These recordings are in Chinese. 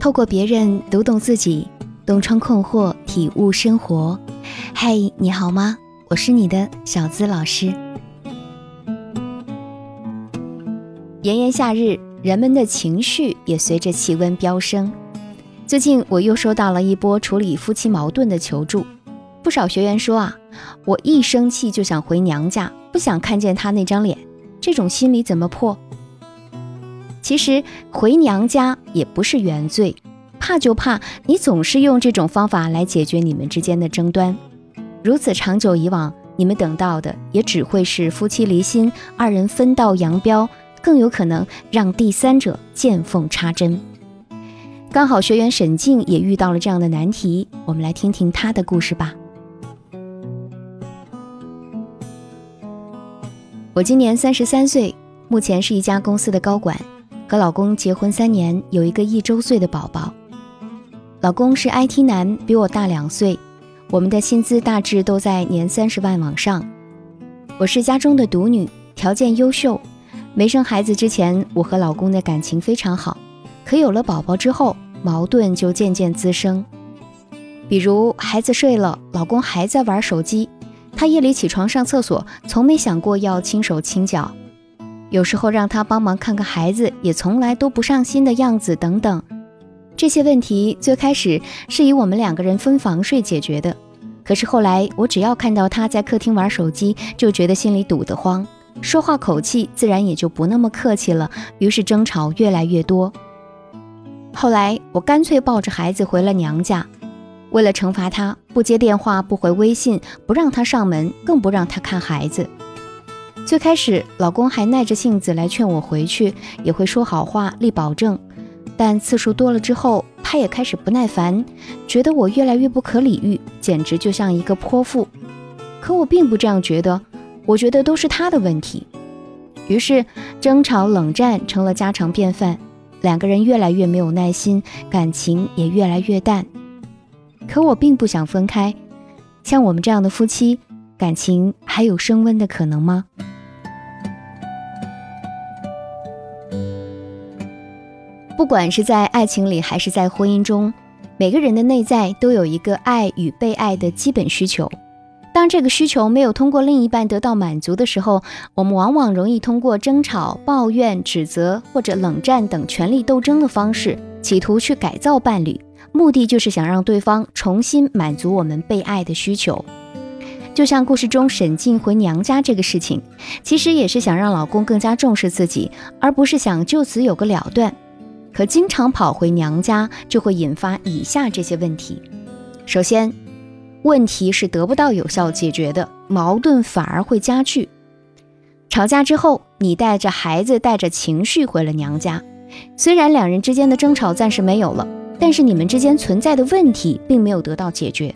透过别人读懂自己，洞穿困惑，体悟生活。嗨，你好吗？我是你的小资老师。炎炎夏日，人们的情绪也随着气温飙升。最近我又收到了一波处理夫妻矛盾的求助，不少学员说我一生气就想回娘家，不想看见他那张脸，这种心理怎么破？其实回娘家也不是原罪，怕就怕你总是用这种方法来解决你们之间的争端，如此长久以往，你们等到的也只会是夫妻离心，二人分道扬镳，更有可能让第三者见缝插针。刚好学员沈静也遇到了这样的难题，我们来听听她的故事吧。我今年33岁，目前是一家公司的高管，和老公结婚3年，有一个1周岁的宝宝。老公是 IT 男，比我大2岁，我们的薪资大致都在年30万往上。我是家中的独女，条件优秀，没生孩子之前，我和老公的感情非常好，可有了宝宝之后，矛盾就渐渐滋生。比如孩子睡了，老公还在玩手机，他夜里起床上厕所，从没想过要轻手轻脚。有时候让他帮忙看看孩子，也从来都不上心的样子等等。这些问题最开始是以我们2个人分房睡解决的，可是后来我只要看到他在客厅玩手机，就觉得心里堵得慌，说话口气自然也就不那么客气了，于是争吵越来越多。后来我干脆抱着孩子回了娘家，为了惩罚他，不接电话，不回微信，不让他上门，更不让他看孩子。最开始老公还耐着性子来劝我回去，也会说好话立保证，但次数多了之后，他也开始不耐烦，觉得我越来越不可理喻，简直就像一个泼妇。可我并不这样觉得，我觉得都是他的问题。于是争吵冷战成了家常便饭，2个人越来越没有耐心，感情也越来越淡。可我并不想分开，像我们这样的夫妻，感情还有升温的可能吗？不管是在爱情里还是在婚姻中，每个人的内在都有一个爱与被爱的基本需求。当这个需求没有通过另一半得到满足的时候，我们往往容易通过争吵、抱怨、指责或者冷战等权力斗争的方式，企图去改造伴侣，目的就是想让对方重新满足我们被爱的需求。就像故事中沈静回娘家这个事情，其实也是想让老公更加重视自己，而不是想就此有个了断。可经常跑回娘家，就会引发以下这些问题。首先，问题是得不到有效解决的，矛盾反而会加剧。吵架之后，你带着孩子，带着情绪回了娘家，虽然2人之间的争吵暂时没有了，但是你们之间存在的问题并没有得到解决。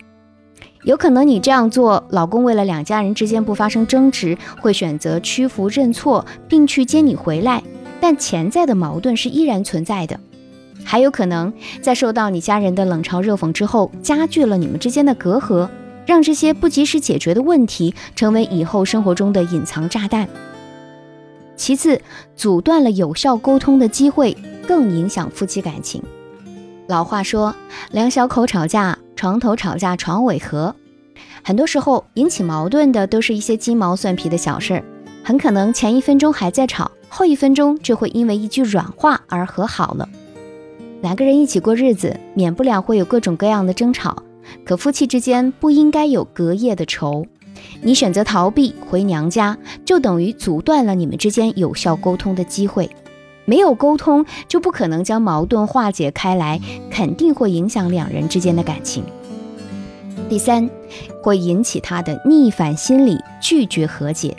有可能你这样做，老公为了2家人之间不发生争执，会选择屈服认错，并去接你回来，但潜在的矛盾是依然存在的。还有可能在受到你家人的冷嘲热讽之后，加剧了你们之间的隔阂，让这些不及时解决的问题成为以后生活中的隐藏炸弹。其次，阻断了有效沟通的机会，更影响夫妻感情。老话说，2小口吵架，床头吵架床尾和。很多时候引起矛盾的都是一些鸡毛蒜皮的小事，很可能前1分钟还在吵，后1分钟就会因为一句软话而和好了。2个人一起过日子，免不了会有各种各样的争吵，可夫妻之间不应该有隔夜的仇。你选择逃避回娘家，就等于阻断了你们之间有效沟通的机会。没有沟通，就不可能将矛盾化解开来，肯定会影响2人之间的感情。第三，会引起他的逆反心理，拒绝和解。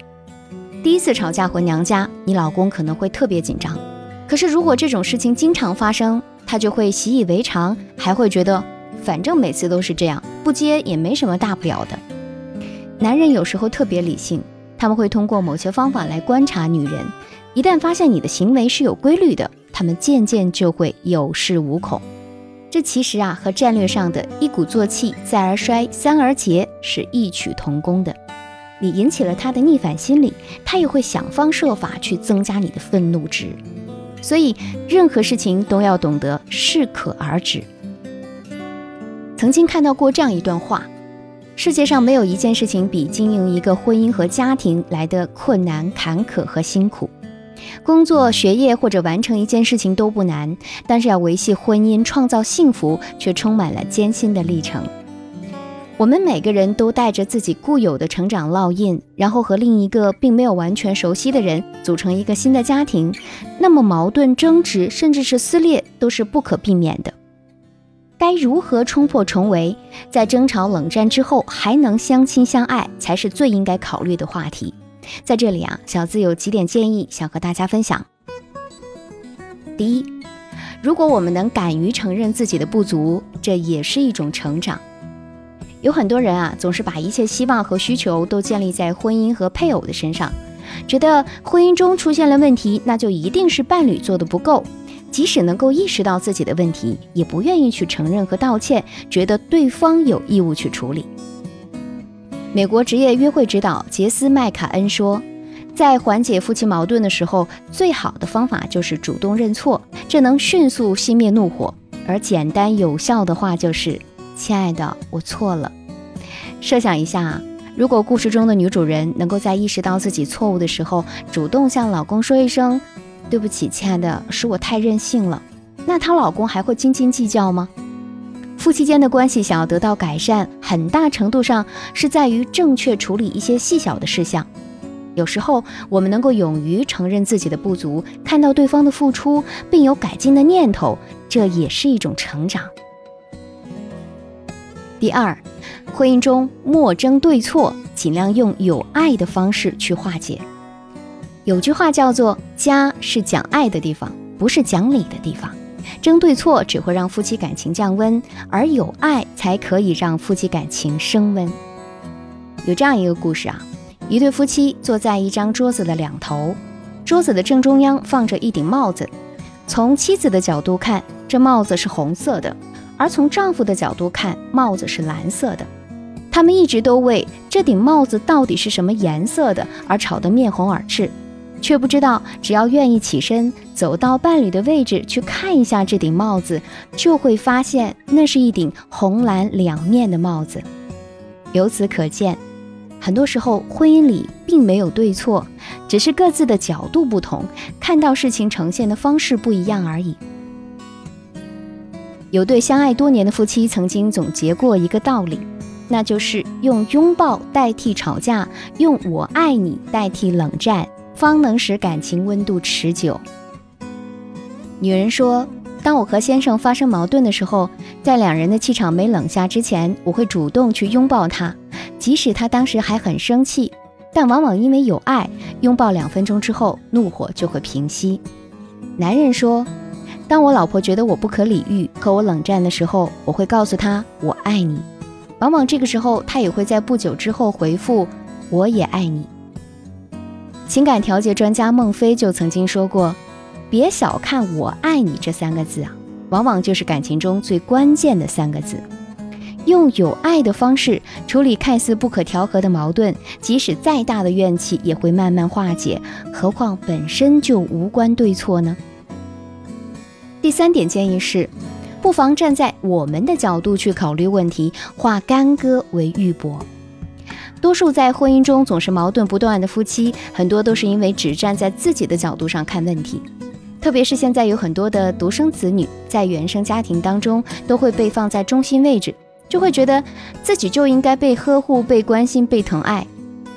第一次吵架回娘家，你老公可能会特别紧张，可是如果这种事情经常发生，他就会习以为常，还会觉得反正每次都是这样，不接也没什么大不了的。男人有时候特别理性，他们会通过某些方法来观察女人，一旦发现你的行为是有规律的，他们渐渐就会有恃无恐。这其实和战略上的一鼓作气、再而衰、三而竭是异曲同工的。你引起了他的逆反心理，他也会想方设法去增加你的愤怒值。所以任何事情都要懂得适可而止。曾经看到过这样一段话，世界上没有一件事情比经营一个婚姻和家庭来得困难、坎坷和辛苦。工作、学业或者完成一件事情都不难，但是要维系婚姻、创造幸福却充满了艰辛的历程。我们每个人都带着自己固有的成长烙印，然后和另一个并没有完全熟悉的人组成一个新的家庭，那么矛盾、争执甚至是撕裂都是不可避免的。该如何冲破重围，在争吵、冷战之后还能相亲相爱，才是最应该考虑的话题。在这里啊，小资有几点建议想和大家分享。第一，如果我们能敢于承认自己的不足，这也是一种成长。有很多人啊，总是把一切希望和需求都建立在婚姻和配偶的身上，觉得婚姻中出现了问题，那就一定是伴侣做得不够。即使能够意识到自己的问题，也不愿意去承认和道歉，觉得对方有义务去处理。美国职业约会指导杰斯·麦卡恩说，在缓解夫妻矛盾的时候，最好的方法就是主动认错，这能迅速熄灭怒火。而简单有效的话就是：亲爱的，我错了。设想一下，如果故事中的女主人能够在意识到自己错误的时候，主动向老公说一声对不起亲爱的，是我太任性了，那她老公还会斤斤计较吗？夫妻间的关系想要得到改善，很大程度上是在于正确处理一些细小的事项。有时候我们能够勇于承认自己的不足，看到对方的付出并有改进的念头，这也是一种成长。第二，婚姻中莫争对错，尽量用有爱的方式去化解。有句话叫做，家是讲爱的地方，不是讲理的地方。争对错只会让夫妻感情降温，而有爱才可以让夫妻感情升温。有这样一个故事啊，一对夫妻坐在一张桌子的两头，桌子的正中央放着一顶帽子。从妻子的角度看，这帽子是红色的，而从丈夫的角度看，帽子是蓝色的。他们一直都为这顶帽子到底是什么颜色的而吵得面红耳赤，却不知道只要愿意起身走到伴侣的位置去看一下这顶帽子，就会发现那是一顶红蓝两面的帽子。由此可见，很多时候婚姻里并没有对错，只是各自的角度不同，看到事情呈现的方式不一样而已。有对相爱多年的夫妻曾经总结过一个道理，那就是用拥抱代替吵架，用我爱你代替冷战，方能使感情温度持久。女人说，当我和先生发生矛盾的时候，在两人的气场没冷下之前，我会主动去拥抱他，即使他当时还很生气，但往往因为有爱，拥抱2分钟之后，怒火就会平息。男人说，当我老婆觉得我不可理喻和我冷战的时候，我会告诉她我爱你，往往这个时候她也会在不久之后回复我也爱你。情感调节专家孟非就曾经说过，别小看我爱你这3个字啊，往往就是感情中最关键的3个字。用有爱的方式处理看似不可调和的矛盾，即使再大的怨气也会慢慢化解，何况本身就无关对错呢？第3点建议是，不妨站在我们的角度去考虑问题，化干戈为玉帛。多数在婚姻中总是矛盾不断的夫妻，很多都是因为只站在自己的角度上看问题。特别是现在有很多的独生子女，在原生家庭当中都会被放在中心位置，就会觉得自己就应该被呵护、被关心、被疼爱。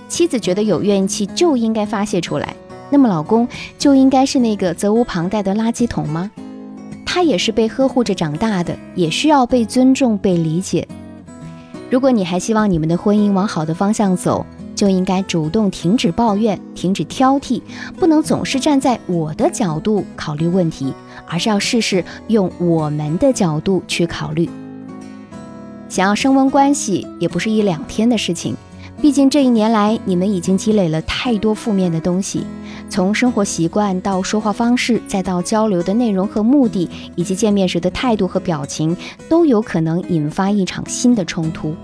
妻子觉得有怨气就应该发泄出来，那么老公就应该是那个责无旁贷的垃圾桶吗？他也是被呵护着长大的，也需要被尊重、被理解。如果你还希望你们的婚姻往好的方向走，就应该主动停止抱怨，停止挑剔，不能总是站在我的角度考虑问题，而是要试试用我们的角度去考虑。想要升温关系也不是1-2天的事情，毕竟这1年来你们已经积累了太多负面的东西，从生活习惯到说话方式，再到交流的内容和目的，以及见面时的态度和表情，都有可能引发一场新的冲突。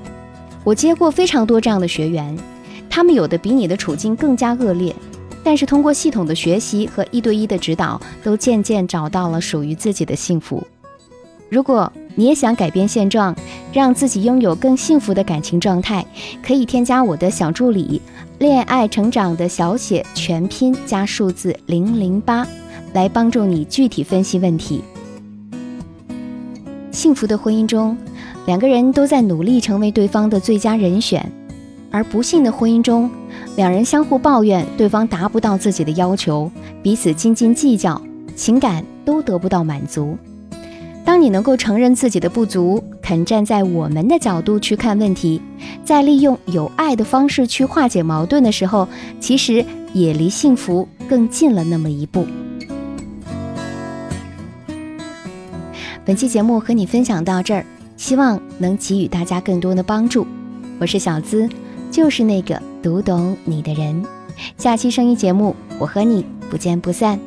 我接过非常多这样的学员，他们有的比你的处境更加恶劣，但是通过系统的学习和一对一的指导，都渐渐找到了属于自己的幸福。如果你也想改变现状，让自己拥有更幸福的感情状态，可以添加我的小助理“恋爱成长”的小写全拼加数字008，来帮助你具体分析问题。幸福的婚姻中，两个人都在努力成为对方的最佳人选，而不幸的婚姻中，两人相互抱怨对方达不到自己的要求，彼此斤斤计较，情感都得不到满足。当你能够承认自己的不足，肯站在我们的角度去看问题，再利用有爱的方式去化解矛盾的时候，其实也离幸福更近了那么一步。本期节目和你分享到这儿，希望能给予大家更多的帮助。我是小资，就是那个读懂你的人。下期声音节目，我和你不见不散。